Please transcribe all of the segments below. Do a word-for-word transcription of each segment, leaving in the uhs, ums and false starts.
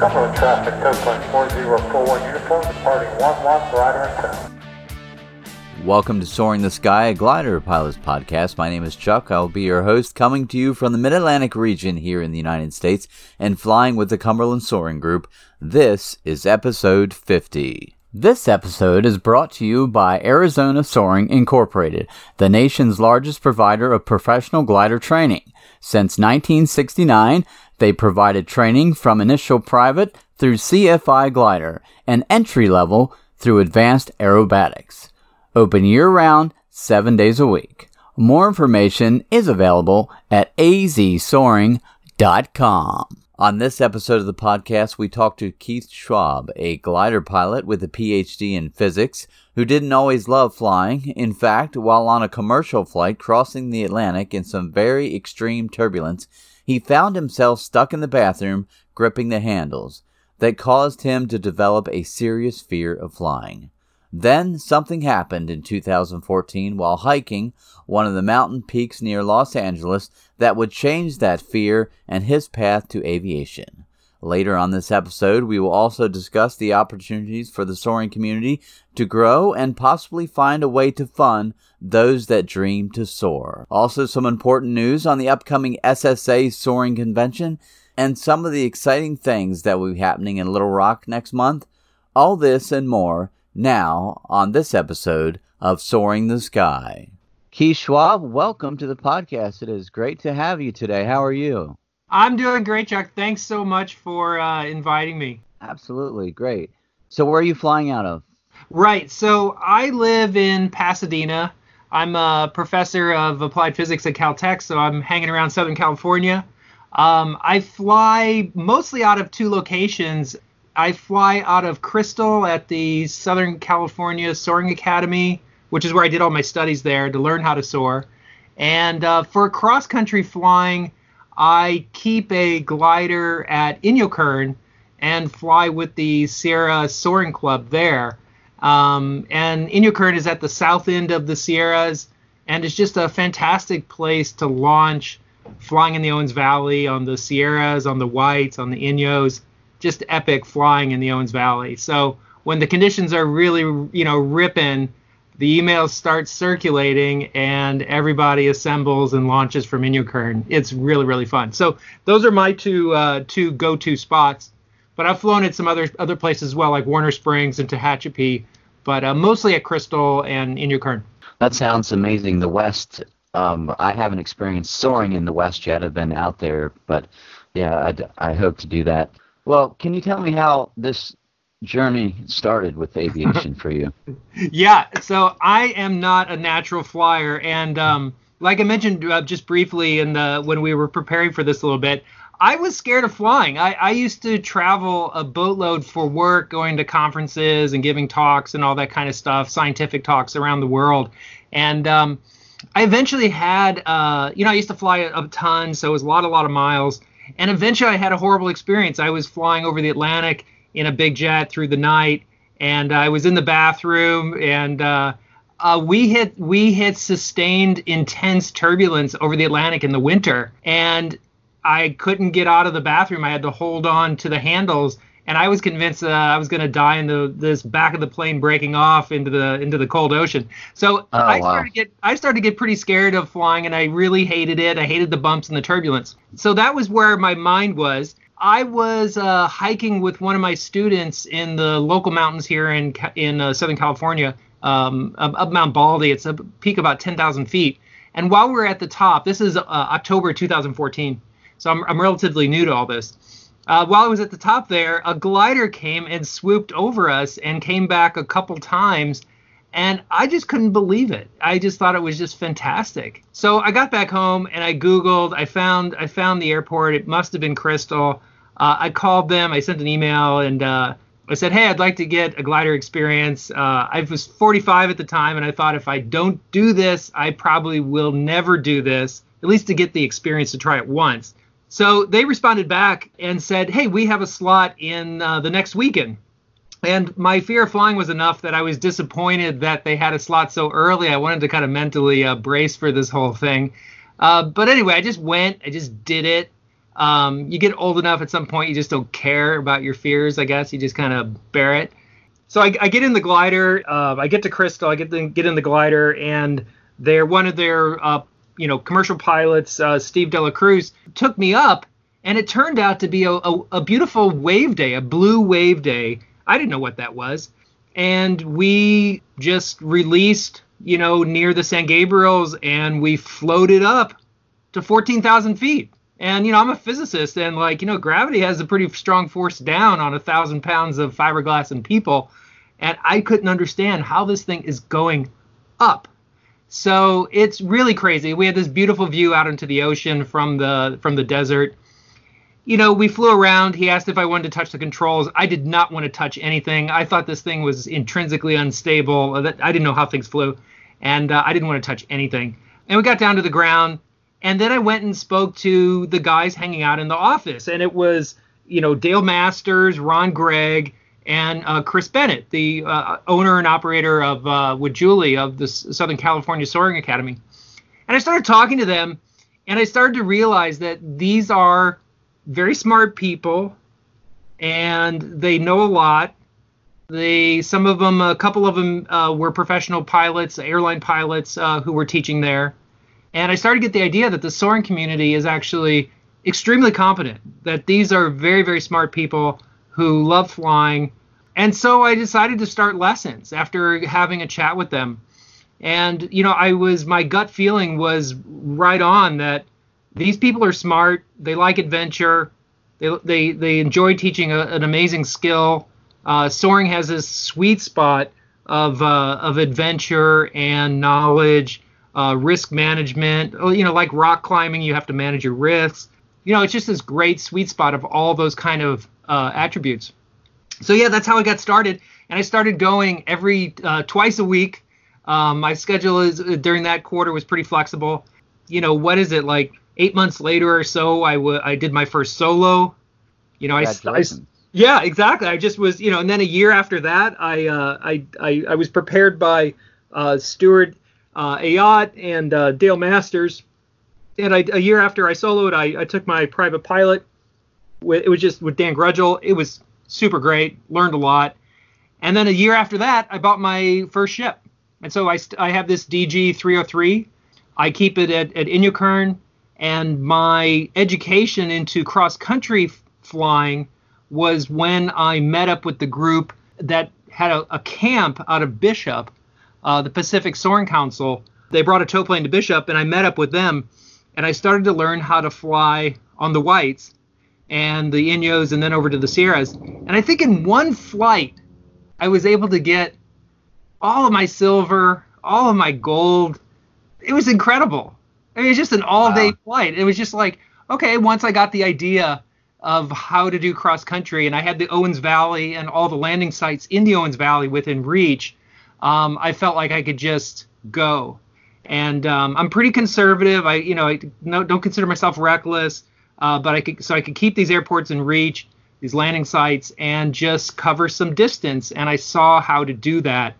Cumberland traffic, code point four zero four one uniform, departing one one, glider in town. Welcome to Soaring the Sky, a glider pilot's podcast. My name is Chuck. I'll be your host, coming to you from the Mid-Atlantic region here in the United States and flying with the Cumberland Soaring Group. This is episode fifty. This episode is brought to you by Arizona Soaring Incorporated, the nation's largest provider of professional glider training. Since nineteen sixty-nine, they provided training from initial private through C F I glider and entry level through advanced aerobatics. Open year-round, seven days a week. More information is available at a z soaring dot com. On this episode of the podcast, we talked to Keith Schwab, a glider pilot with a P H D in physics, who didn't always love flying. In fact, while on a commercial flight crossing the Atlantic in some very extreme turbulence, he found himself stuck in the bathroom, gripping the handles. That caused him to develop a serious fear of flying. Then something happened in two thousand fourteen while hiking one of the mountain peaks near Los Angeles that would change that fear and his path to aviation. Later on this episode, we will also discuss the opportunities for the soaring community to grow and possibly find a way to fund those that dream to soar. Also, some important news on the upcoming S S A Soaring Convention and some of the exciting things that will be happening in Little Rock next month. All this and more now on this episode of Soaring the Sky. Keith Schwab, welcome to the podcast. It is great to have you today. How are you? I'm doing great, Chuck. Thanks so much for uh, inviting me. Absolutely. Great. So where are you flying out of? Right. So I live in Pasadena. I'm a professor of applied physics at Caltech, so I'm hanging around Southern California. Um, I fly mostly out of two locations. I fly out of Crystal at the Southern California Soaring Academy, which is where I did all my studies there to learn how to soar. And uh, for cross-country flying, I keep a glider at Inyokern and fly with the Sierra Soaring Club there. Um, and Inyokern is at the south end of the Sierras, and it's just a fantastic place to launch, flying in the Owens Valley, on the Sierras, on the Whites, on the Inyos, just epic flying in the Owens Valley. So when the conditions are really, you know, ripping, the emails start circulating and everybody assembles and launches from Inyokern. It's really, really fun. So those are my two uh, two go-to spots. But I've flown at some other other places as well, like Warner Springs and Tehachapi, but uh, mostly at Crystal and Inyokern. That sounds amazing. The West, um, I haven't experienced soaring in the West yet. I've been out there, but yeah, I'd, I hope to do that. Well, can you tell me how this journey started with aviation for you? Yeah, so I am not a natural flyer, and um, like I mentioned uh, just briefly in the when we were preparing for this a little bit, I was scared of flying. I, I used to travel a boatload for work, going to conferences and giving talks and all that kind of stuff, scientific talks around the world. And um, I eventually had, uh, you know, I used to fly a, a ton, so it was a lot, a lot of miles. And eventually I had a horrible experience. I was flying over the Atlantic in a big jet through the night, and I was in the bathroom, and uh, uh, we hit we hit sustained intense turbulence over the Atlantic in the winter, and I couldn't get out of the bathroom. I had to hold on to the handles, and I was convinced that I was going to die in the this back of the plane breaking off into the into the cold ocean. So oh, I started wow. to get I started to get pretty scared of flying, and I really hated it. I hated the bumps and the turbulence. So that was where my mind was. I was uh, hiking with one of my students in the local mountains here in in uh, Southern California, um, up Mount Baldy. It's a peak about ten thousand feet. And while we were at the top, this is uh, October two thousand fourteen, so I'm, I'm relatively new to all this. Uh, while I was at the top there, a glider came and swooped over us and came back a couple times, and I just couldn't believe it. I just thought it was just fantastic. So I got back home and I Googled. I found I found the airport. It must have been Crystal. Uh, I called them, I sent an email, and uh, I said, hey, I'd like to get a glider experience. Uh, I was forty-five at the time, and I thought if I don't do this, I probably will never do this, at least to get the experience to try it once. So they responded back and said, hey, we have a slot in uh, the next weekend. And my fear of flying was enough that I was disappointed that they had a slot so early. I wanted to kind of mentally uh, brace for this whole thing. Uh, but anyway, I just went, I just did it. Um, you get old enough at some point, you just don't care about your fears, I guess. You just kind of bear it. So I, I get in the glider. Uh, I get to Crystal. I get the, get in the glider, and they're one of their uh, you know commercial pilots, uh, Steve De la Cruz, took me up, and it turned out to be a, a, a beautiful wave day, a blue wave day. I didn't know what that was, and we just released you know near the San Gabriels, and we floated up to fourteen thousand feet. And, you know, I'm a physicist, and, like, you know, gravity has a pretty strong force down on a thousand pounds of fiberglass and people. And I couldn't understand how this thing is going up. So it's really crazy. We had this beautiful view out into the ocean from the from the desert. You know, we flew around. He asked if I wanted to touch the controls. I did not want to touch anything. I thought this thing was intrinsically unstable. I didn't know how things flew, and uh, I didn't want to touch anything. And we got down to the ground. And then I went and spoke to the guys hanging out in the office. And it was, you know, Dale Masters, Ron Gregg, and uh, Chris Bennett, the uh, owner and operator of, uh, with Julie, of the Southern California Soaring Academy. And I started talking to them, and I started to realize that these are very smart people, and they know a lot. They, some of them, a couple of them uh, were professional pilots, airline pilots uh, who were teaching there. And I started to get the idea that the soaring community is actually extremely competent, that these are very, very smart people who love flying. And so I decided to start lessons after having a chat with them. And, you know, I was, my gut feeling was right on that these people are smart. They like adventure. They they, they enjoy teaching a, an amazing skill. Uh, soaring has this sweet spot of uh, of adventure and knowledge. Uh, risk management, you know, like rock climbing, you have to manage your risks. You know, it's just this great sweet spot of all those kind of uh, attributes. So, yeah, that's how I got started. And I started going every uh, twice a week. Um, my schedule is uh, during that quarter was pretty flexible. You know, what is it like eight months later or so? I, w- I did my first solo. You know, I, I yeah, exactly. I just was, you know, and then a year after that, I uh, I, I I was prepared by uh, Stuart. Uh, Ayotte and uh, Dale Masters. And I, a year after I soloed, I, I took my private pilot. With, it was just with Dan Grudgell. It was super great. Learned a lot. And then a year after that, I bought my first ship. And so I, I have this D G three oh three. I keep it at, at Inyokern. And my education into cross-country f- flying was when I met up with the group that had a, a camp out of Bishop, Uh, the Pacific Soaring Council. They brought a tow plane to Bishop, and I met up with them, and I started to learn how to fly on the Whites and the Inyos and then over to the Sierras. And I think in one flight, I was able to get all of my silver, all of my gold. It was incredible. I mean, it was just an all-day wow. flight. It was just like, okay, once I got the idea of how to do cross-country, and I had the Owens Valley and all the landing sites in the Owens Valley within reach, Um, I felt like I could just go. And um, I'm pretty conservative. I, you know, I no, don't consider myself reckless, uh, but I could, so I could keep these airports in reach, these landing sites, and just cover some distance. And I saw how to do that.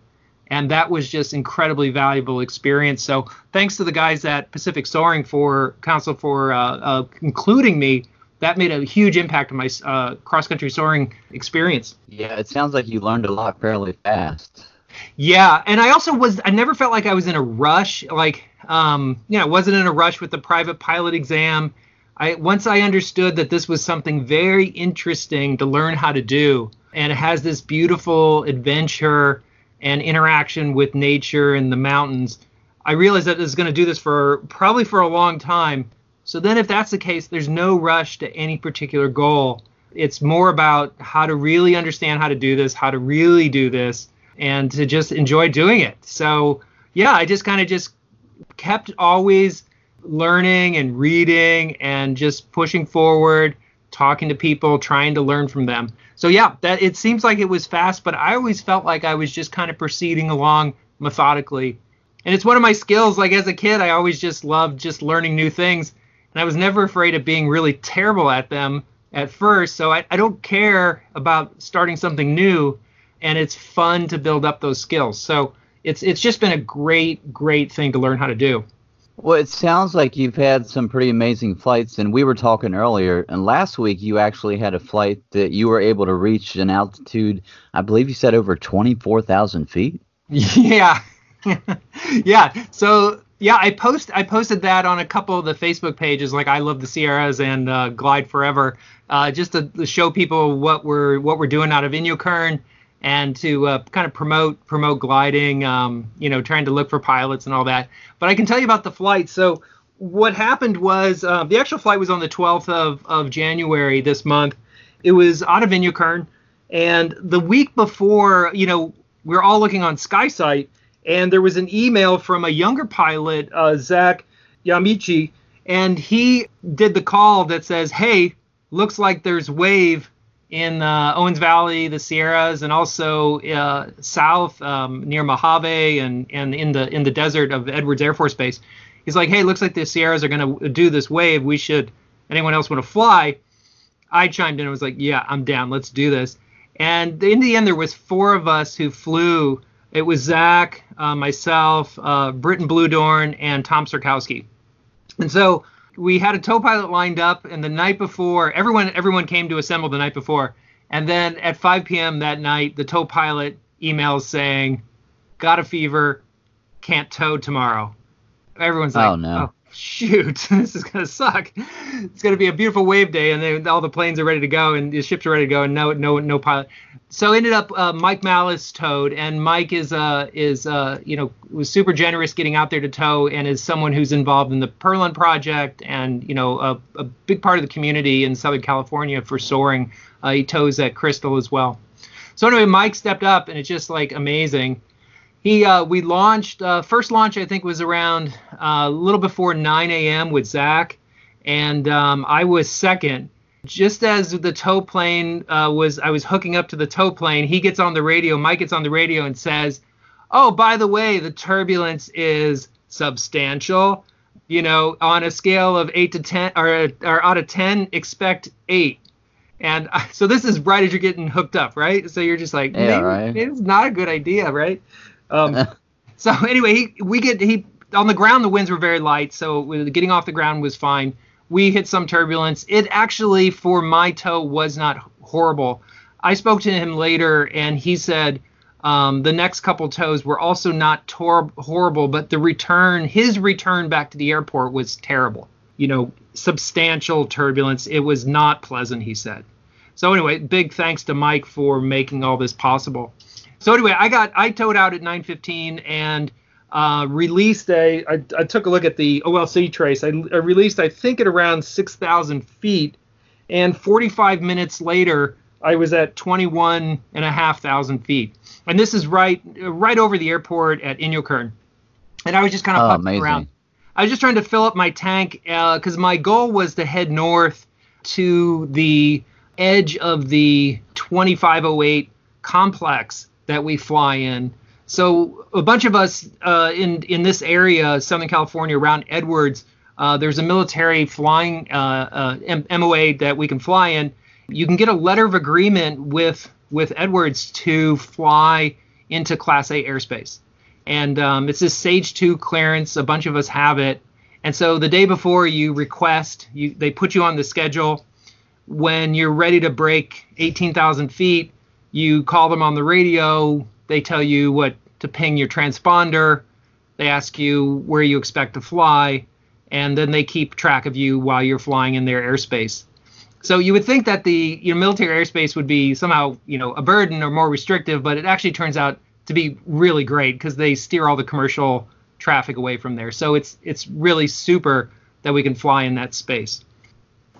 And that was just incredibly valuable experience. So thanks to the guys at Pacific Soaring for Council for uh, uh, including me. That made a huge impact on my uh, cross-country soaring experience. Yeah, it sounds like you learned a lot fairly fast. Yeah, and I also was, I never felt like I was in a rush, like, um, you know, I wasn't in a rush with the private pilot exam. I once I understood that this was something very interesting to learn how to do, and it has this beautiful adventure and interaction with nature and the mountains, I realized that I was going to do this for probably for a long time. So then if that's the case, there's no rush to any particular goal. It's more about how to really understand how to do this, how to really do this, and to just enjoy doing it. So, yeah, I just kind of just kept always learning and reading and just pushing forward, talking to people, trying to learn from them. So, yeah, that it seems like it was fast, but I always felt like I was just kind of proceeding along methodically. And it's one of my skills. Like, as a kid, I always just loved just learning new things. And I was never afraid of being really terrible at them at first. So I, I don't care about starting something new. And it's fun to build up those skills. So it's it's just been a great, great thing to learn how to do. Well, it sounds like you've had some pretty amazing flights, and we were talking earlier, and last week you actually had a flight that you were able to reach an altitude, I believe you said over twenty-four thousand feet? Yeah. yeah. So, yeah, I post I posted that on a couple of the Facebook pages, like I Love the Sierras and uh, Glide Forever, uh, just to, to show people what we're what we're doing out of Inyokern, and to uh, kind of promote promote gliding, um, you know, trying to look for pilots and all that. But I can tell you about the flight. So what happened was uh, the actual flight was on the twelfth of, of January this month. It was out of Inyokern. And the week before, you know, we were all looking on SkySight, and there was an email from a younger pilot, uh, Zach Yamichi, and he did the call that says, hey, looks like there's wave in uh, Owens Valley, the Sierras, and also uh, south um, near Mojave and, and in the in the desert of Edwards Air Force Base. He's like, hey, looks like the Sierras are going to do this wave. We should, anyone else want to fly? I chimed in and was like, yeah, I'm down. Let's do this. And in the end, there was four of us who flew. It was Zach, uh, myself, uh, Britton Blue Dorn, and Tom Serkowski. And so we had a tow pilot lined up, and the night before, everyone everyone came to assemble the night before. And then at five p.m. that night, the tow pilot emails saying, got a fever, can't tow tomorrow. Everyone's like, oh, no. oh shoot, this is going to suck. It's going to be a beautiful wave day, and then all the planes are ready to go, and the ships are ready to go, and no no no pilot. So ended up uh, Mike Malice towed, and Mike is uh is uh you know was super generous getting out there to tow, and is someone who's involved in the Pearland Project and you know a, a big part of the community in Southern California for soaring. Uh, he tows at Crystal as well. So anyway, Mike stepped up, and it's just like amazing. He uh, we launched uh, first launch I think was around uh, a little before nine a.m. with Zach, and um, I was second. Just as the tow plane uh, was, I was hooking up to the tow plane, he gets on the radio, Mike gets on the radio and says, oh, by the way, the turbulence is substantial. You know, on a scale of eight to ten, or, or out of ten, expect eight. And uh, so this is right as you're getting hooked up, right? So you're just like, yeah, right. It's not a good idea, right? Um, so anyway, he, we get, he on the ground, the winds were very light, so getting off the ground was fine. We hit some turbulence. It actually, for my tow, was not horrible. I spoke to him later, and he said um, the next couple tows were also not tor- horrible, but the return, his return back to the airport was terrible. You know, substantial turbulence. It was not pleasant, he said. So anyway, big thanks to Mike for making all this possible. So anyway, I got I towed out at nine fifteen, and Uh, released a, I, I took a look at the O L C trace. I, I released, I think, at around six thousand feet, and forty-five minutes later, I was at twenty-one and a half thousand feet. And this is right, right over the airport at Inyokern. And I was just kind of oh, popping amazing. around. I was just trying to fill up my tank because uh, my goal was to head north to the edge of the twenty-five oh eight complex that we fly in. So a bunch of us uh, in, in this area, Southern California, around Edwards, uh, there's a military flying uh, uh, M O A that we can fly in. You can get a letter of agreement with with Edwards to fly into Class A airspace. And um, it's this Sage two clearance. A bunch of us have it. And so the day before you request, you, they put you on the schedule. When you're ready to break eighteen thousand feet, you call them on the radio. They tell you what to ping your transponder. They ask you where you expect to fly, and then they keep track of you while you're flying in their airspace. So you would think that the your military airspace would be somehow, you know, a burden or more restrictive, but it actually turns out to be really great because they steer all the commercial traffic away from there. So it's it's really super that we can fly in that space.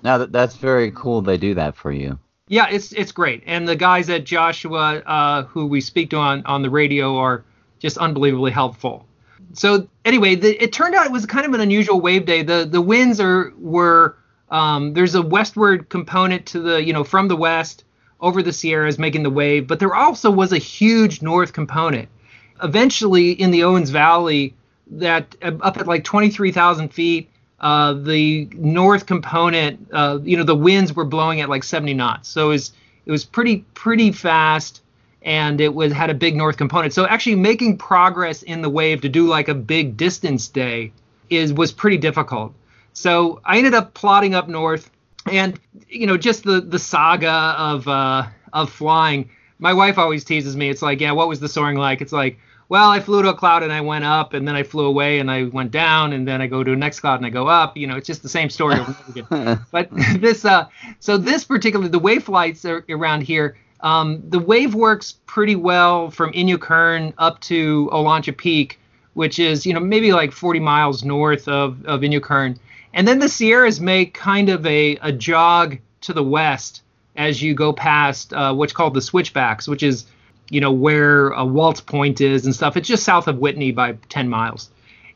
Now that that's very cool. They do that for you. Yeah, it's it's great. And the guys at Joshua uh, who we speak to on, on the radio are just unbelievably helpful. So anyway, the, it turned out it was kind of an unusual wave day. The the winds are were um, there's a westward component to the, you know, from the west over the Sierras making the wave. But there also was a huge north component. Eventually in the Owens Valley, that up at like twenty-three thousand feet, Uh, the north component, uh, you know, the winds were blowing at like seventy knots. So it was, it was pretty, pretty fast, and it was had a big north component. So actually making progress in the wave to do like a big distance day is was pretty difficult. So I ended up plodding up north, and you know, just the the saga of uh, of flying. My wife always teases me. It's like, yeah, what was the soaring like? It's like, well, I flew to a cloud and I went up, and then I flew away and I went down, and then I go to the next cloud and I go up. You know, it's just the same story over and over again. But this, uh, so this particular, the wave flights are around here. Um, the wave works pretty well from Inyokern up to Olancha Peak, which is, you know, maybe like forty miles north of, of Inyokern. And then the Sierras make kind of a, a jog to the west as you go past uh, what's called the Switchbacks, which is, you know, where uh, Walt's Point is and stuff. It's just south of Whitney by ten miles.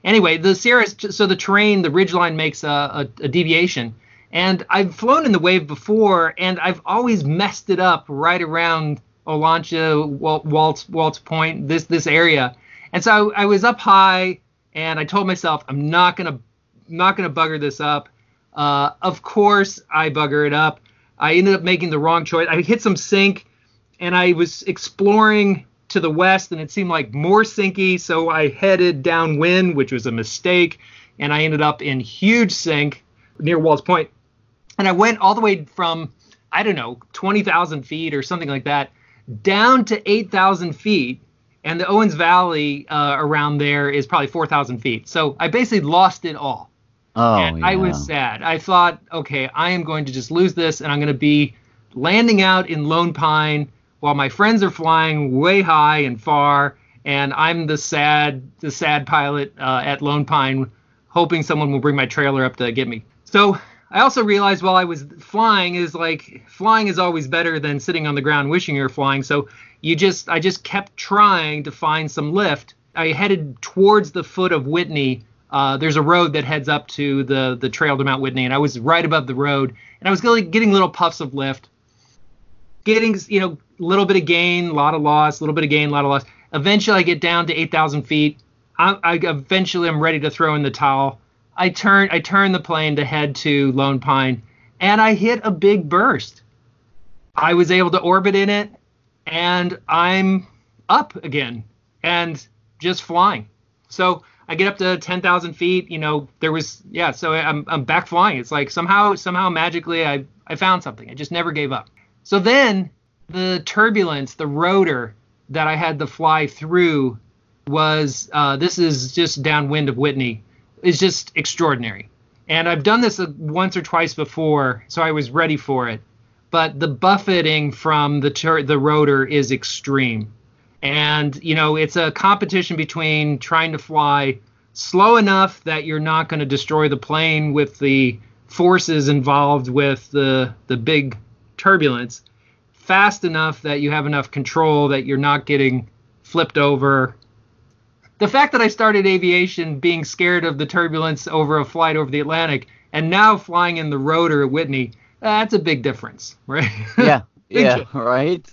Anyway, the Sierras, so the terrain, the ridgeline makes a, a, a deviation. And I've flown in the wave before, and I've always messed it up right around Olancha, Walt's, Walt's Point, this this area. And so I, I was up high, and I told myself, I'm not gonna not gonna bugger this up. Uh, of course, I bugger it up. I ended up making the wrong choice. I hit some sink, and I was exploring to the west, and it seemed like more sinky. So I headed downwind, which was a mistake, and I ended up in huge sink near Walt's Point. And I went all the way from, I don't know, twenty thousand feet or something like that, down to eight thousand feet. And the Owens Valley uh, around there is probably four thousand feet. So I basically lost it all. Oh, and yeah. I was sad. I thought, okay, I am going to just lose this, and I'm going to be landing out in Lone Pine while my friends are flying way high and far. And I'm the sad, the sad pilot uh, at Lone Pine, hoping someone will bring my trailer up to get me. So I also realized while I was flying is like flying is always better than sitting on the ground wishing you were flying. So you just I just kept trying to find some lift. I headed towards the foot of Whitney. Uh, there's a road that heads up to the the trail to Mount Whitney, and I was right above the road, and I was getting little puffs of lift, getting you know little bit of gain, a lot of loss, a little bit of gain, a lot of loss. Eventually, I get down to eight thousand feet. I, I eventually am ready to throw in the towel. I turn I turn the plane to head to Lone Pine, and I hit a big burst. I was able to orbit in it, and I'm up again and just flying. So I get up to ten thousand feet. You know, there was yeah. So I'm I'm back flying. It's like somehow somehow magically I I found something. I just never gave up. So then the turbulence, the rotor that I had to fly through was uh, this is just downwind of Whitney. Is just extraordinary. And I've done this once or twice before, so I was ready for it. But the buffeting from the tur- the rotor is extreme. And, you know, it's a competition between trying to fly slow enough that you're not going to destroy the plane with the forces involved with the the big turbulence, fast enough that you have enough control that you're not getting flipped over. The fact that I started aviation being scared of the turbulence over a flight over the Atlantic and now flying in the rotor at Whitney, uh, that's a big difference, right? Yeah, yeah, you? Right.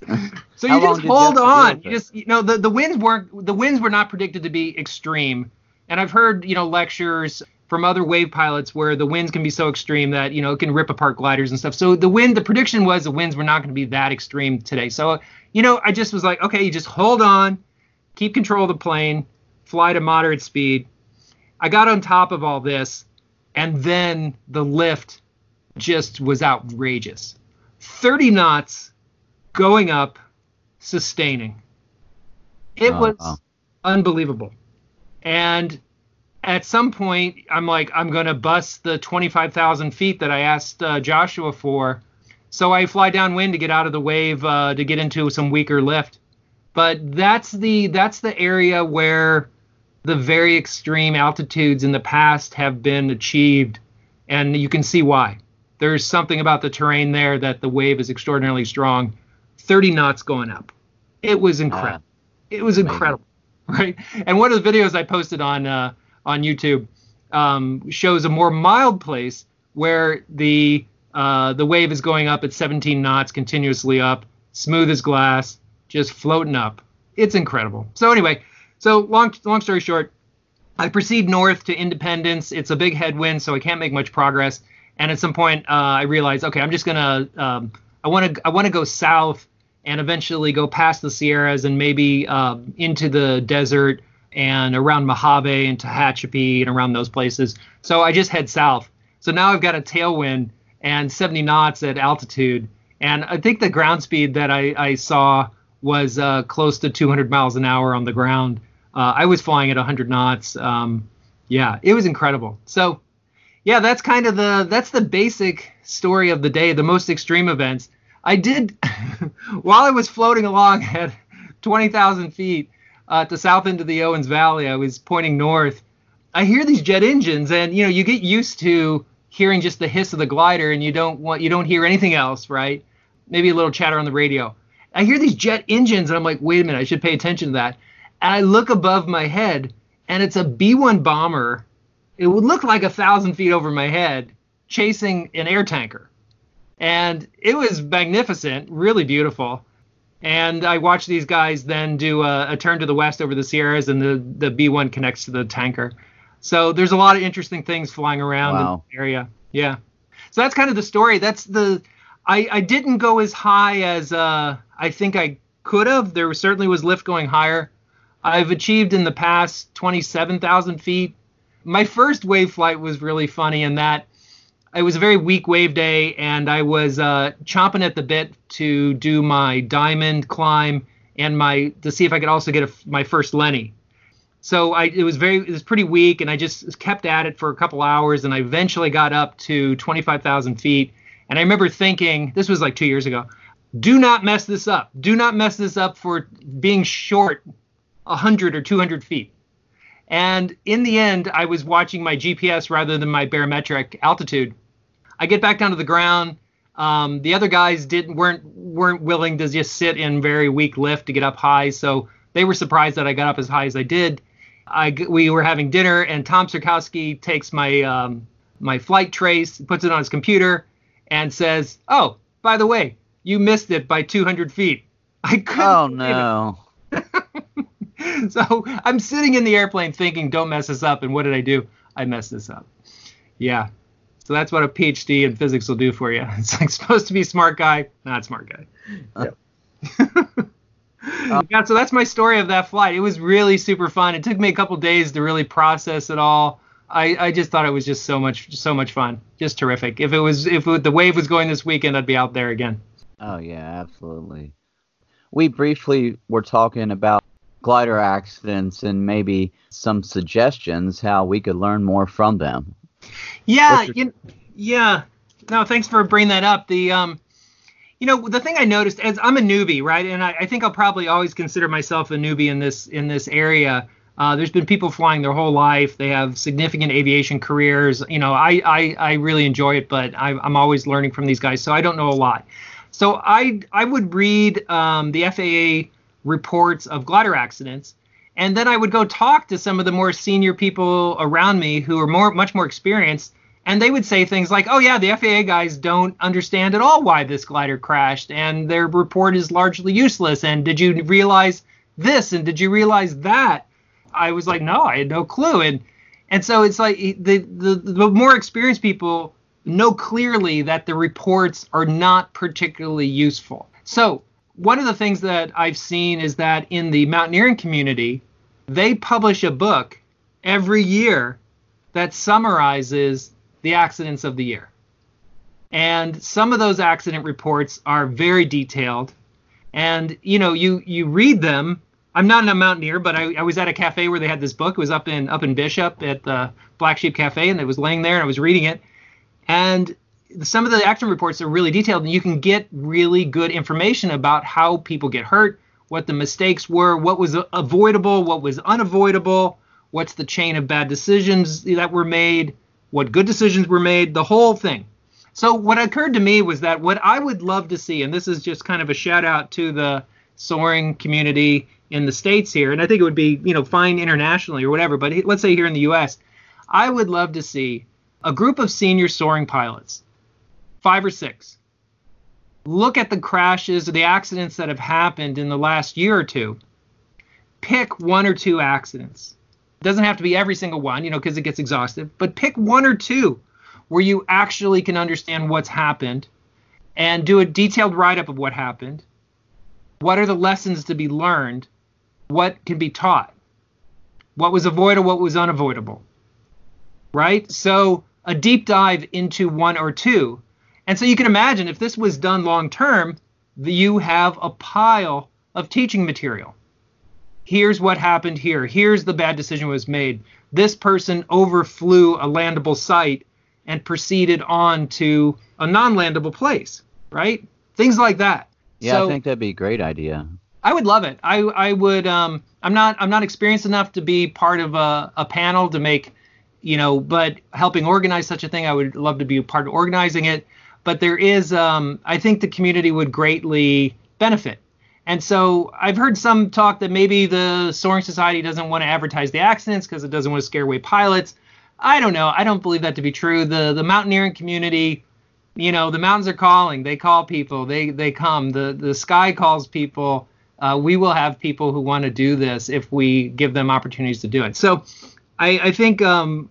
So you just hold you on. You just, you know, the, the winds weren't, the winds were not predicted to be extreme. And I've heard, you know, lectures from other wave pilots where the winds can be so extreme that, you know, it can rip apart gliders and stuff. So the wind, the prediction was the winds were not going to be that extreme today. So, you know, I just was like, okay, you just hold on, keep control of the plane, fly to moderate speed. I got on top of all this, and then the lift just was outrageous. thirty knots going up, sustaining. It was uh-huh. unbelievable. And at some point, I'm like, I'm going to bust the twenty-five thousand feet that I asked uh, Joshua for. So I fly downwind to get out of the wave uh, to get into some weaker lift. But that's the that's the area where the very extreme altitudes in the past have been achieved, and you can see why. There's something about the terrain there that the wave is extraordinarily strong. thirty knots going up. It was incredible. Yeah. It was incredible, right? And one of the videos I posted on uh, on YouTube um, shows a more mild place where the uh, the wave is going up at seventeen knots continuously up, smooth as glass, just floating up. It's incredible. So anyway. So long long story short, I proceed north to Independence. It's a big headwind, so I can't make much progress. And at some point, uh, I realize, okay, I'm just gonna, um, I want to, I want to go south and eventually go past the Sierras and maybe um, into the desert and around Mojave and Tehachapi and around those places. So I just head south. So now I've got a tailwind and seventy knots at altitude. And I think the ground speed that I, I saw was uh, close to two hundred miles an hour on the ground. Uh, I was flying at one hundred knots. Um, yeah, it was incredible. So, yeah, that's kind of the that's the basic story of the day, the most extreme events. I did, while I was floating along at twenty thousand feet uh, to south into the Owens Valley, I was pointing north. I hear these jet engines, and you know, you get used to hearing just the hiss of the glider, and you don't want you don't hear anything else, right? Maybe a little chatter on the radio. I hear these jet engines, and I'm like, wait a minute, I should pay attention to that. And I look above my head, and it's a B one bomber. It would look like a thousand feet over my head, chasing an air tanker. And it was magnificent, really beautiful. And I watched these guys then do a, a turn to the west over the Sierras, and the, the B one connects to the tanker. So there's a lot of interesting things flying around wow. in the area. Yeah. So that's kind of the story. That's the I, I didn't go as high as uh, I think I could have. There certainly was lift going higher. I've achieved in the past twenty-seven thousand feet. My first wave flight was really funny in that it was a very weak wave day, and I was uh, chomping at the bit to do my diamond climb and my to see if I could also get a, my first Lenny. So I it was very it was pretty weak, and I just kept at it for a couple hours, and I eventually got up to twenty-five thousand feet. And I remember thinking, this was like two years ago, do not mess this up. Do not mess this up for being short one hundred or two hundred feet. And in the end, I was watching my G P S rather than my barometric altitude. I get back down to the ground. Um, the other guys didn't weren't weren't willing to just sit in very weak lift to get up high, so they were surprised that I got up as high as I did. I we were having dinner, and Tom Serkowski takes my um, my flight trace, puts it on his computer, and says, "Oh, by the way, you missed it by two hundred feet." I couldn't. Oh no. So I'm sitting in the airplane thinking, don't mess this up. And what did I do? I messed this up. Yeah. So that's what a P H D in physics will do for you. It's like supposed to be smart guy, not smart guy. Uh, yep. uh, yeah, so that's my story of that flight. It was really super fun. It took me a couple days to really process it all. I, I just thought it was just so much, so much fun. Just terrific. If it was, if it, the wave was going this weekend, I'd be out there again. Oh, yeah, absolutely. We briefly were talking about glider accidents and maybe some suggestions how we could learn more from them. Yeah, your- you, yeah. No, thanks for bringing that up. The, um, you know, the thing I noticed as I'm a newbie, right? And I, I think I'll probably always consider myself a newbie in this in this area. Uh, there's been people flying their whole life. They have significant aviation careers. You know, I I, I really enjoy it, but I, I'm always learning from these guys, so I don't know a lot. So I I would read um, the F A A reports of glider accidents, and then I would go talk to some of the more senior people around me who are more much more experienced, and they would say things like, oh yeah, the F A A guys don't understand at all why this glider crashed, and their report is largely useless, and did you realize this, and did you realize that? I was like, no, I had no clue. And and so it's like the the, the more experienced people know clearly that the reports are not particularly useful. So one of the things that I've seen is that in the mountaineering community, they publish a book every year that summarizes the accidents of the year. And some of those accident reports are very detailed. And, you know, you, you read them. I'm not a mountaineer, but I, I was at a cafe where they had this book. It was up in up in Bishop at the Black Sheep Cafe, and it was laying there, and I was reading it. And some of the accident reports are really detailed, and you can get really good information about how people get hurt, what the mistakes were, what was avoidable, what was unavoidable, what's the chain of bad decisions that were made, what good decisions were made, the whole thing. So what occurred to me was that what I would love to see, and this is just kind of a shout out to the soaring community in the States here, and I think it would be, you know, fine internationally or whatever, but let's say here in the U S, I would love to see a group of senior soaring pilots, five or six, look at the crashes or the accidents that have happened in the last year or two, pick one or two accidents. It doesn't have to be every single one, you know, because it gets exhaustive, but pick one or two where you actually can understand what's happened and do a detailed write-up of what happened. What are the lessons to be learned? What can be taught? what was avoidable, what was unavoidable, right? So a deep dive into one or two. And so you can imagine if this was done long term, you have a pile of teaching material. Here's what happened here. Here's the bad decision was made. This person overflew a landable site and proceeded on to a non-landable place, right? Things like that. Yeah, so, I think that'd be a great idea. I would love it. I I would. Um, I'm not. I'm not experienced enough to be part of a, a panel to make, you know, but helping organize such a thing, I would love to be a part of organizing it. But there is. Um, I think the community would greatly benefit. And so I've heard some talk that maybe the Soaring Society doesn't want to advertise the accidents because it doesn't want to scare away pilots. I don't know. I don't believe that to be true. The the mountaineering community, you know, the mountains are calling. They call people. They they come. The the sky calls people. Uh, we will have people who want to do this if we give them opportunities to do it. So I, I think um,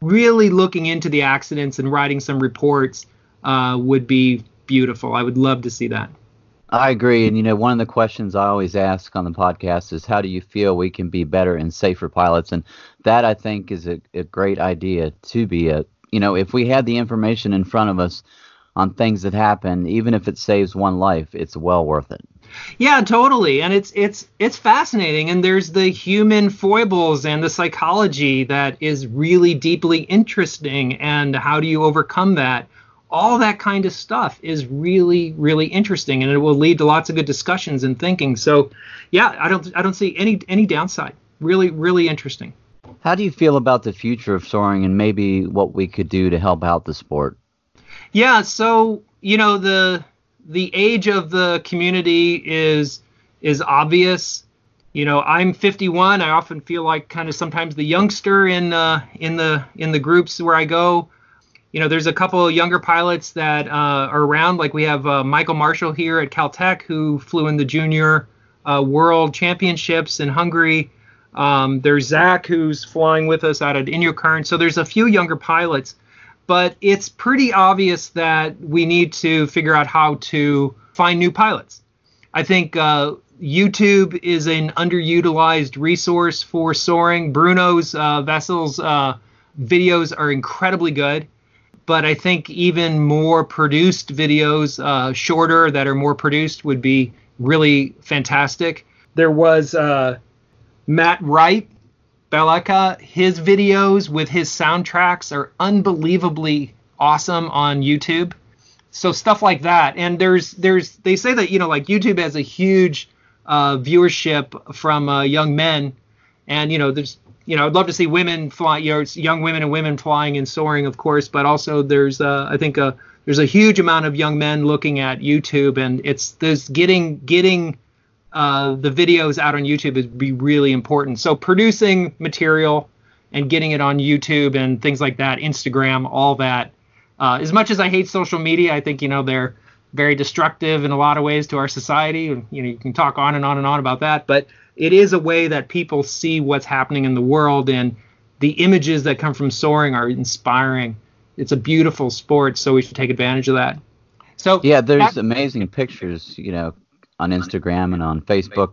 really looking into the accidents and writing some reports uh, would be beautiful. I would love to see that. I agree. And, you know, one of the questions I always ask on the podcast is, how do you feel we can be better and safer pilots? And that, I think, is a, a great idea to be a, you know, if we had the information in front of us on things that happen, even if it saves one life, it's well worth it. Yeah, totally. And it's it's it's fascinating. And there's the human foibles and the psychology that is really deeply interesting. And how do you overcome that? All that kind of stuff is really, really interesting, and it will lead to lots of good discussions and thinking. So, yeah, I don't, I don't see any, any downside. Really, really interesting. How do you feel about the future of soaring and maybe what we could do to help out the sport? Yeah, so you know the the age of the community is is obvious. You know, I'm fifty-one. I often feel like kind of sometimes the youngster in uh, in the in the groups where I go. You know, there's a couple of younger pilots that uh, are around. Like we have uh, Michael Marshall here at Caltech, who flew in the junior uh, world championships in Hungary. Um, there's Zach, who's flying with us out at Inyokern. So there's a few younger pilots. But it's pretty obvious that we need to figure out how to find new pilots. I think uh, YouTube is an underutilized resource for soaring. Bruno's uh, Vessel's uh, videos are incredibly good. But I think even more produced videos, uh, shorter, that are more produced would be really fantastic. There was uh, Matt Wright, Balaka. His videos with his soundtracks are unbelievably awesome on YouTube. So stuff like that. And there's there's they say that, you know, like YouTube has a huge uh, viewership from uh, young men. And, you know, there's. You know, I'd love to see women fly, you know, it's young women and women flying and soaring, of course. But also there's, uh, I think, uh, there's a huge amount of young men looking at YouTube. And it's there's getting getting uh, the videos out on YouTube would be really important. So producing material and getting it on YouTube and things like that, Instagram, all that. Uh, as much as I hate social media, I think, you know, they're very destructive in a lot of ways to our society. And, you know, you can talk on and on and on about that. But it is a way that people see what's happening in the world, and the images that come from soaring are inspiring. It's a beautiful sport, so we should take advantage of that. So yeah, there's that, amazing pictures, you know, on Instagram and on Facebook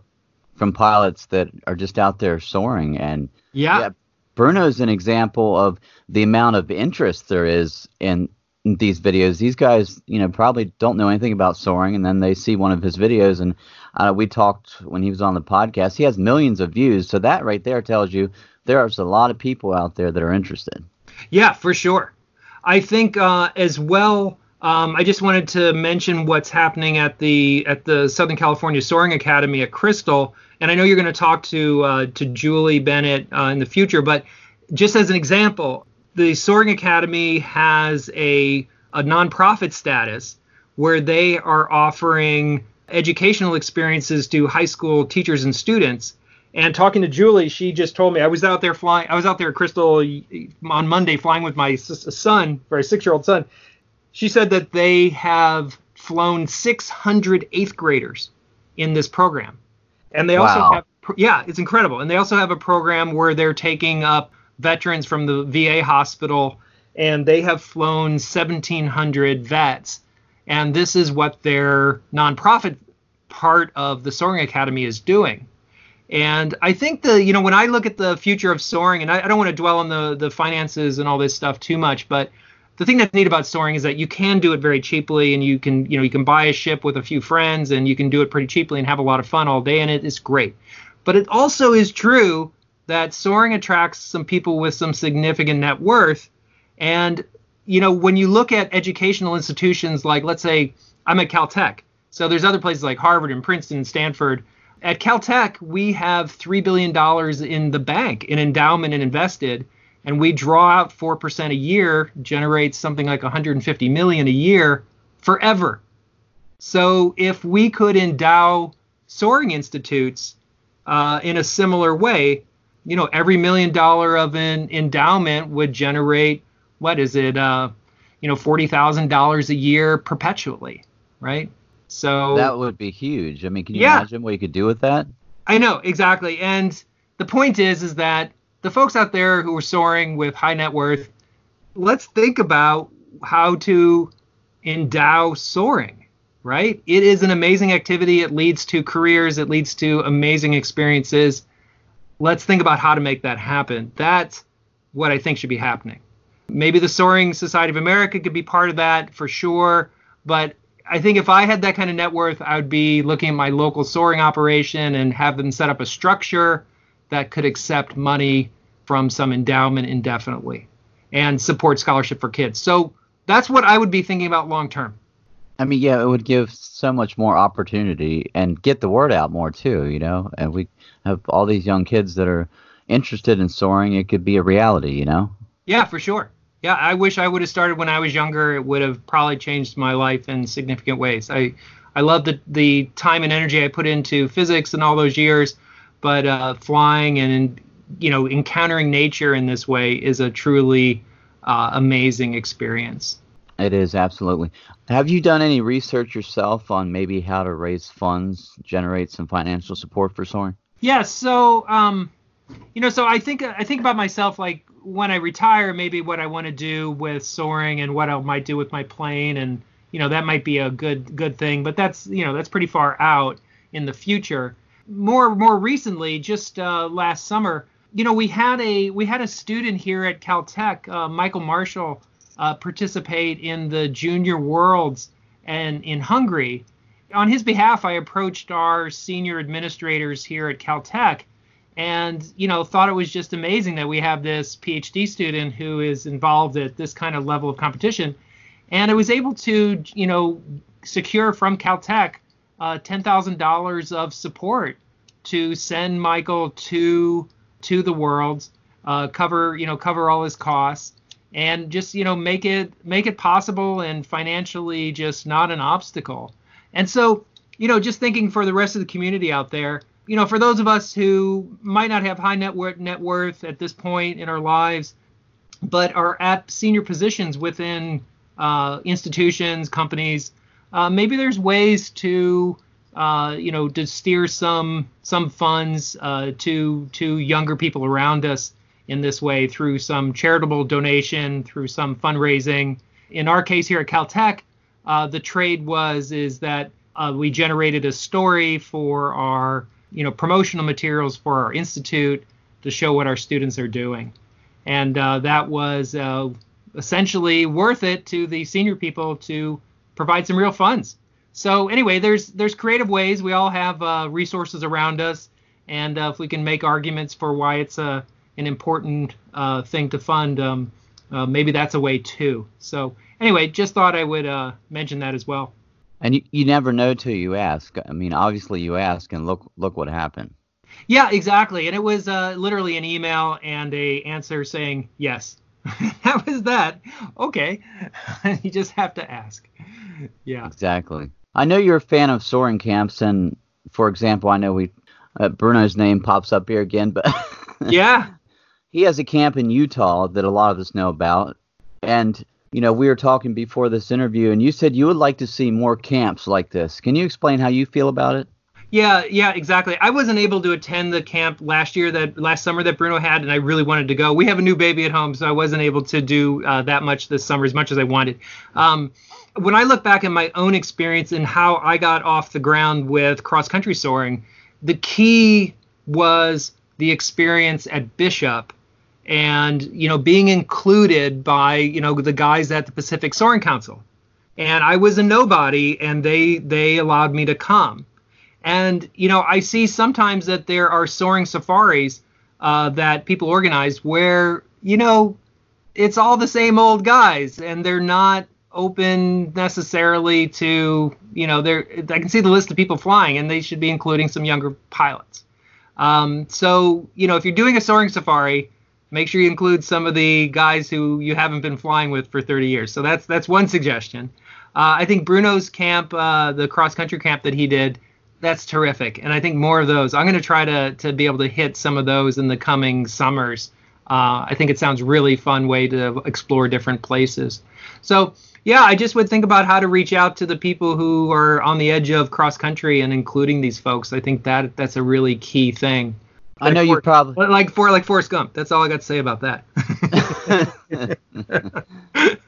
from pilots that are just out there soaring. And yeah, yeah Bruno's an example of the amount of interest there is in these videos. These guys, you know, probably don't know anything about soaring, and then they see one of his videos, and uh, we talked when he was on the podcast. He has millions of views, so that right there tells you there's a lot of people out there that are interested. Yeah, for sure. I think uh, as well. Um, I just wanted to mention what's happening at the at the Southern California Soaring Academy at Crystal, and I know you're going to talk to uh, to Julie Bennett uh, in the future, but just as an example. The Soaring Academy has a, a nonprofit status where they are offering educational experiences to high school teachers and students. And talking to Julie, she just told me I was out there flying. I was out there at Crystal on Monday flying with my son, my six-year-old son. She said that they have flown six hundred eighth graders in this program, and they wow. also have yeah, it's incredible. And they also have a program where they're taking up veterans from the V A hospital, and they have flown seventeen hundred vets. And this is what their nonprofit part of the Soaring Academy is doing. And I think the, you know, when I look at the future of soaring, and I, I don't want to dwell on the, the finances and all this stuff too much, but the thing that's neat about soaring is that you can do it very cheaply, and you can, you know, you can buy a ship with a few friends, and you can do it pretty cheaply and have a lot of fun all day, and it, it's great. But it also is true that soaring attracts some people with some significant net worth. And, you know, when you look at educational institutions like, let's say, I'm at Caltech. So there's other places like Harvard and Princeton and Stanford. At Caltech, we have three billion dollars in the bank in endowment and invested, and we draw out four percent a year, generates something like one hundred fifty million dollars a year forever. So if we could endow soaring institutes uh, in a similar way, you know, every million dollar of an endowment would generate, what is it, uh, you know, forty thousand dollars a year perpetually, right? So that would be huge. I mean, can you yeah. imagine what you could do with that? I know, exactly. And the point is, is that the folks out there who are soaring with high net worth, let's think about how to endow soaring, right? It is an amazing activity. It leads to careers. It leads to amazing experiences. Let's think about how to make that happen. That's what I think should be happening. Maybe the Soaring Society of America could be part of that for sure, but I think if I had that kind of net worth, I would be looking at my local soaring operation and have them set up a structure that could accept money from some endowment indefinitely and support scholarship for kids. So that's what I would be thinking about long term. I mean, yeah, it would give so much more opportunity and get the word out more too, you know, and we have all these young kids that are interested in soaring. It could be a reality, you know? Yeah, for sure. Yeah, I wish I would have started when I was younger. It would have probably changed my life in significant ways. I, I love the, the time and energy I put into physics in all those years, but uh, flying and, you know, encountering nature in this way is a truly uh, amazing experience. It is, absolutely. Have you done any research yourself on maybe how to raise funds, generate some financial support for soaring? Yes. Yeah, so, um, you know, so I think I think about myself, like, when I retire, maybe what I want to do with soaring and what I might do with my plane. And, you know, that might be a good, good thing, but that's, you know, that's pretty far out in the future. More, more recently, just uh, last summer, you know, we had a, we had a student here at Caltech, uh, Michael Marshall, uh, participate in the Junior Worlds and in Hungary. On his behalf, I approached our senior administrators here at Caltech and, you know, thought it was just amazing that we have this PhD student who is involved at this kind of level of competition. And I was able to, you know, secure from Caltech uh, ten thousand dollars of support to send Michael to to the Worlds, uh, cover, you know, cover all his costs and just, you know, make it make it possible and financially just not an obstacle. And so, you know, just thinking for the rest of the community out there, you know, for those of us who might not have high net worth, net worth at this point in our lives, but are at senior positions within uh, institutions, companies, uh, maybe there's ways to, uh, you know, to steer some some funds uh, to to younger people around us in this way through some charitable donation, through some fundraising. In our case here at Caltech, uh, the trade was is that uh, we generated a story for our, you know, promotional materials for our institute to show what our students are doing. And uh, that was uh, essentially worth it to the senior people to provide some real funds. So anyway, there's there's creative ways. We all have uh, resources around us. And uh, if we can make arguments for why it's a, an important uh, thing to fund, um, uh, maybe that's a way too. So anyway, just thought I would uh, mention that as well. And you, you never know till you ask. I mean, obviously you ask and look look what happened. Yeah, exactly. And it was uh, literally an email and a answer saying yes. That was that. Okay. You just have to ask. Yeah. Exactly. I know you're a fan of soaring camps. And, for example, I know we uh, Bruno's name pops up here again. But yeah. He has a camp in Utah that a lot of us know about. And you know, we were talking before this interview, and you said you would like to see more camps like this. Can you explain how you feel about it? Yeah, yeah, exactly. I wasn't able to attend the camp last year, that last summer that Bruno had, and I really wanted to go. We have a new baby at home, so I wasn't able to do uh, that much this summer as much as I wanted. Um, when I look back at my own experience and how I got off the ground with cross-country soaring, the key was the experience at Bishop and, you know, being included by, you know, the guys at the Pacific Soaring Council. And I was a nobody, and they they allowed me to come. And, you know, I see sometimes that there are soaring safaris uh, that people organize where, you know, it's all the same old guys, and they're not open necessarily to, you know, they're, I can see the list of people flying, and they should be including some younger pilots. Um, so, you know, if you're doing a soaring safari, make sure you include some of the guys who you haven't been flying with for thirty years. So that's that's one suggestion. Uh, I think Bruno's camp, uh, the cross-country camp that he did, that's terrific. And I think more of those. I'm going to try to to be able to hit some of those in the coming summers. Uh, I think it sounds really fun way to explore different places. So, yeah, I just would think about how to reach out to the people who are on the edge of cross-country and including these folks. I think that that's a really key thing. Like I know for, you probably like for like Forrest Gump. That's all I got to say about that.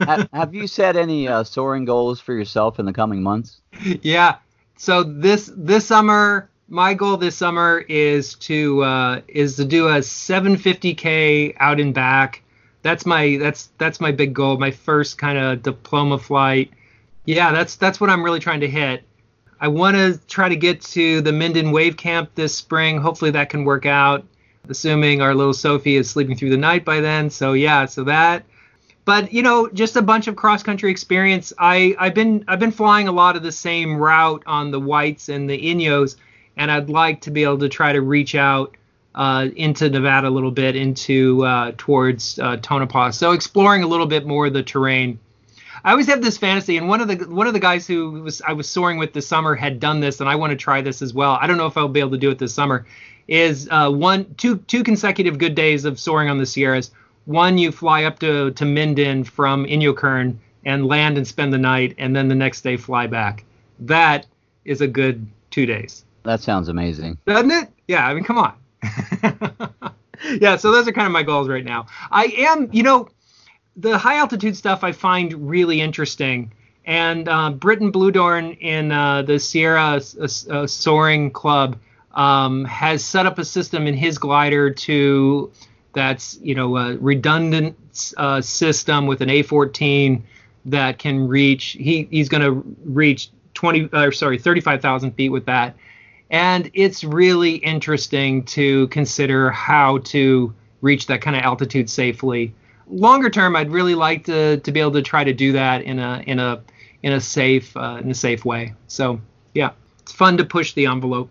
have, have you set any uh, soaring goals for yourself in the coming months? Yeah. So this this summer, my goal this summer is to uh, is to do a seven fifty K out and back. That's my that's that's my big goal. My first kind of diploma flight. Yeah, that's that's what I'm really trying to hit. I want to try to get to the Minden Wave Camp this spring. Hopefully that can work out, assuming our little Sophie is sleeping through the night by then. So, yeah, so that. But, you know, just a bunch of cross-country experience. I, I've been I've been flying a lot of the same route on the Whites and the Inyos, and I'd like to be able to try to reach out uh, into Nevada a little bit, into uh, towards uh, Tonopah. So exploring a little bit more of the terrain. I always have this fantasy, and one of the one of the guys who was I was soaring with this summer had done this, and I want to try this as well. I don't know if I'll be able to do it this summer. Is uh, one two two consecutive good days of soaring on the Sierras. One, you fly up to to Minden from Inyokern and land and spend the night, and then the next day fly back. That is a good two days. That sounds amazing, doesn't it? Yeah, I mean, come on. Yeah, so those are kind of my goals right now. I am, you know. The high altitude stuff I find really interesting, and uh, Britton Blue Dorn in uh, the Sierra uh, Soaring Club um, has set up a system in his glider to that's you know a redundant uh, system with an A fourteen that can reach. He he's going to reach twenty, uh, sorry, thirty-five thousand feet with that, and it's really interesting to consider how to reach that kind of altitude safely. Longer term, I'd really like to to be able to try to do that in a in a in a safe uh, in a safe way. So yeah, it's fun to push the envelope.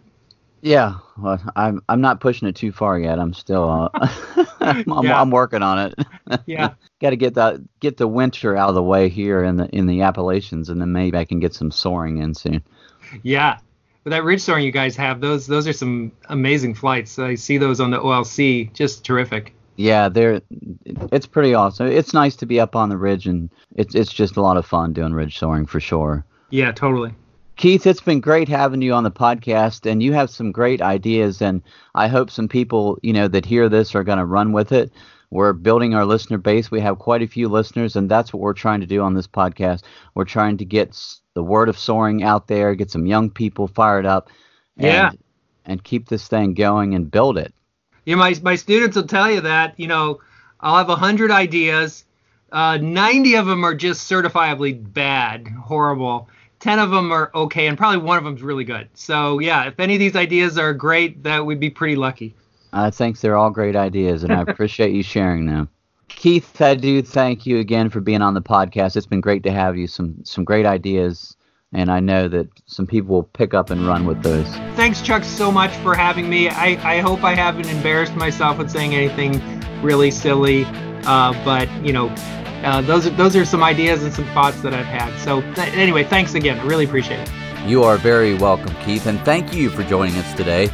Yeah, well, I'm I'm not pushing it too far yet. I'm still uh, I'm, yeah. I'm, I'm working on it. Yeah, got to get that get the winter out of the way here in the in the Appalachians, and then maybe I can get some soaring in soon. Yeah, with that ridge soaring you guys have, those those are some amazing flights. I see those on the O L C, just terrific. Yeah, they're, it's pretty awesome. It's nice to be up on the ridge, and it's it's just a lot of fun doing ridge soaring for sure. Yeah, totally. Keith, it's been great having you on the podcast, and you have some great ideas, and I hope some people, you know, that hear this are going to run with it. We're building our listener base. We have quite a few listeners, and that's what we're trying to do on this podcast. We're trying to get the word of soaring out there, get some young people fired up, and, yeah, and keep this thing going and build it. Yeah, my my students will tell you that, you know, I'll have one hundred ideas. Uh, ninety of them are just certifiably bad, horrible. ten of them are okay, and probably one of them's really good. So, yeah, if any of these ideas are great, that would be pretty lucky. I think they're all great ideas, and I appreciate you sharing them. Keith, I do thank you again for being on the podcast. It's been great to have you. Some, some great ideas. And I know that some people will pick up and run with those. Thanks, Chuck, so much for having me. I, I hope I haven't embarrassed myself with saying anything really silly. Uh, but, you know, uh, those, are, those are some ideas and some thoughts that I've had. So th- anyway, thanks again. I really appreciate it. You are very welcome, Keith. And thank you for joining us today.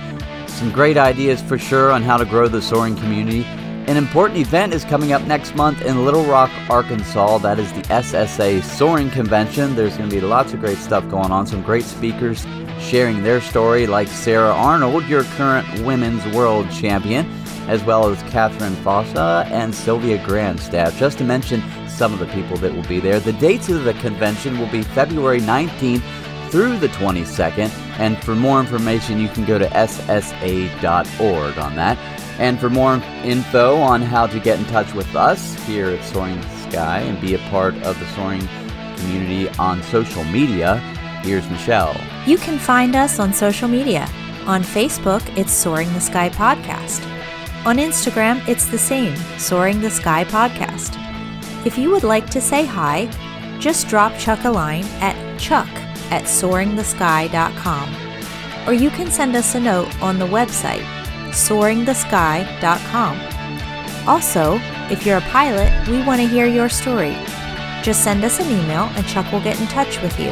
Some great ideas for sure on how to grow the soaring community. An important event is coming up next month in Little Rock, Arkansas. That is the S S A Soaring Convention. There's going to be lots of great stuff going on. Some great speakers sharing their story, like Sarah Arnold, your current Women's World Champion, as well as Catherine Fossa and Sylvia Grandstaff, just to mention some of the people that will be there. The dates of the convention will be February nineteenth through the twenty-second. And for more information, you can go to S S A dot org on that. And for more info on how to get in touch with us here at Soaring the Sky and be a part of the soaring community on social media, here's Michelle. You can find us on social media. On Facebook, it's Soaring the Sky Podcast. On Instagram, it's the same, Soaring the Sky Podcast. If you would like to say hi, just drop Chuck a line at chuck at soaring the sky dot com. Or you can send us a note on the website, soaring the sky dot com. Also, if you're a pilot, we want to hear your story. Just send us an email and Chuck will get in touch with you.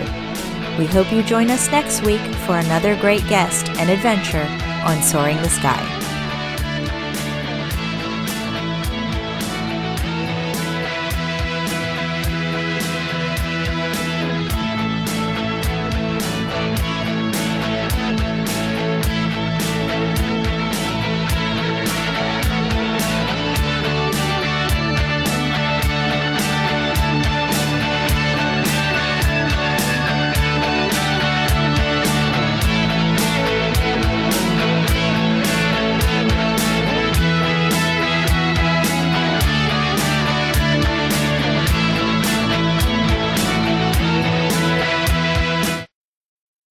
We hope you join us next week for another great guest and adventure on Soaring the Sky.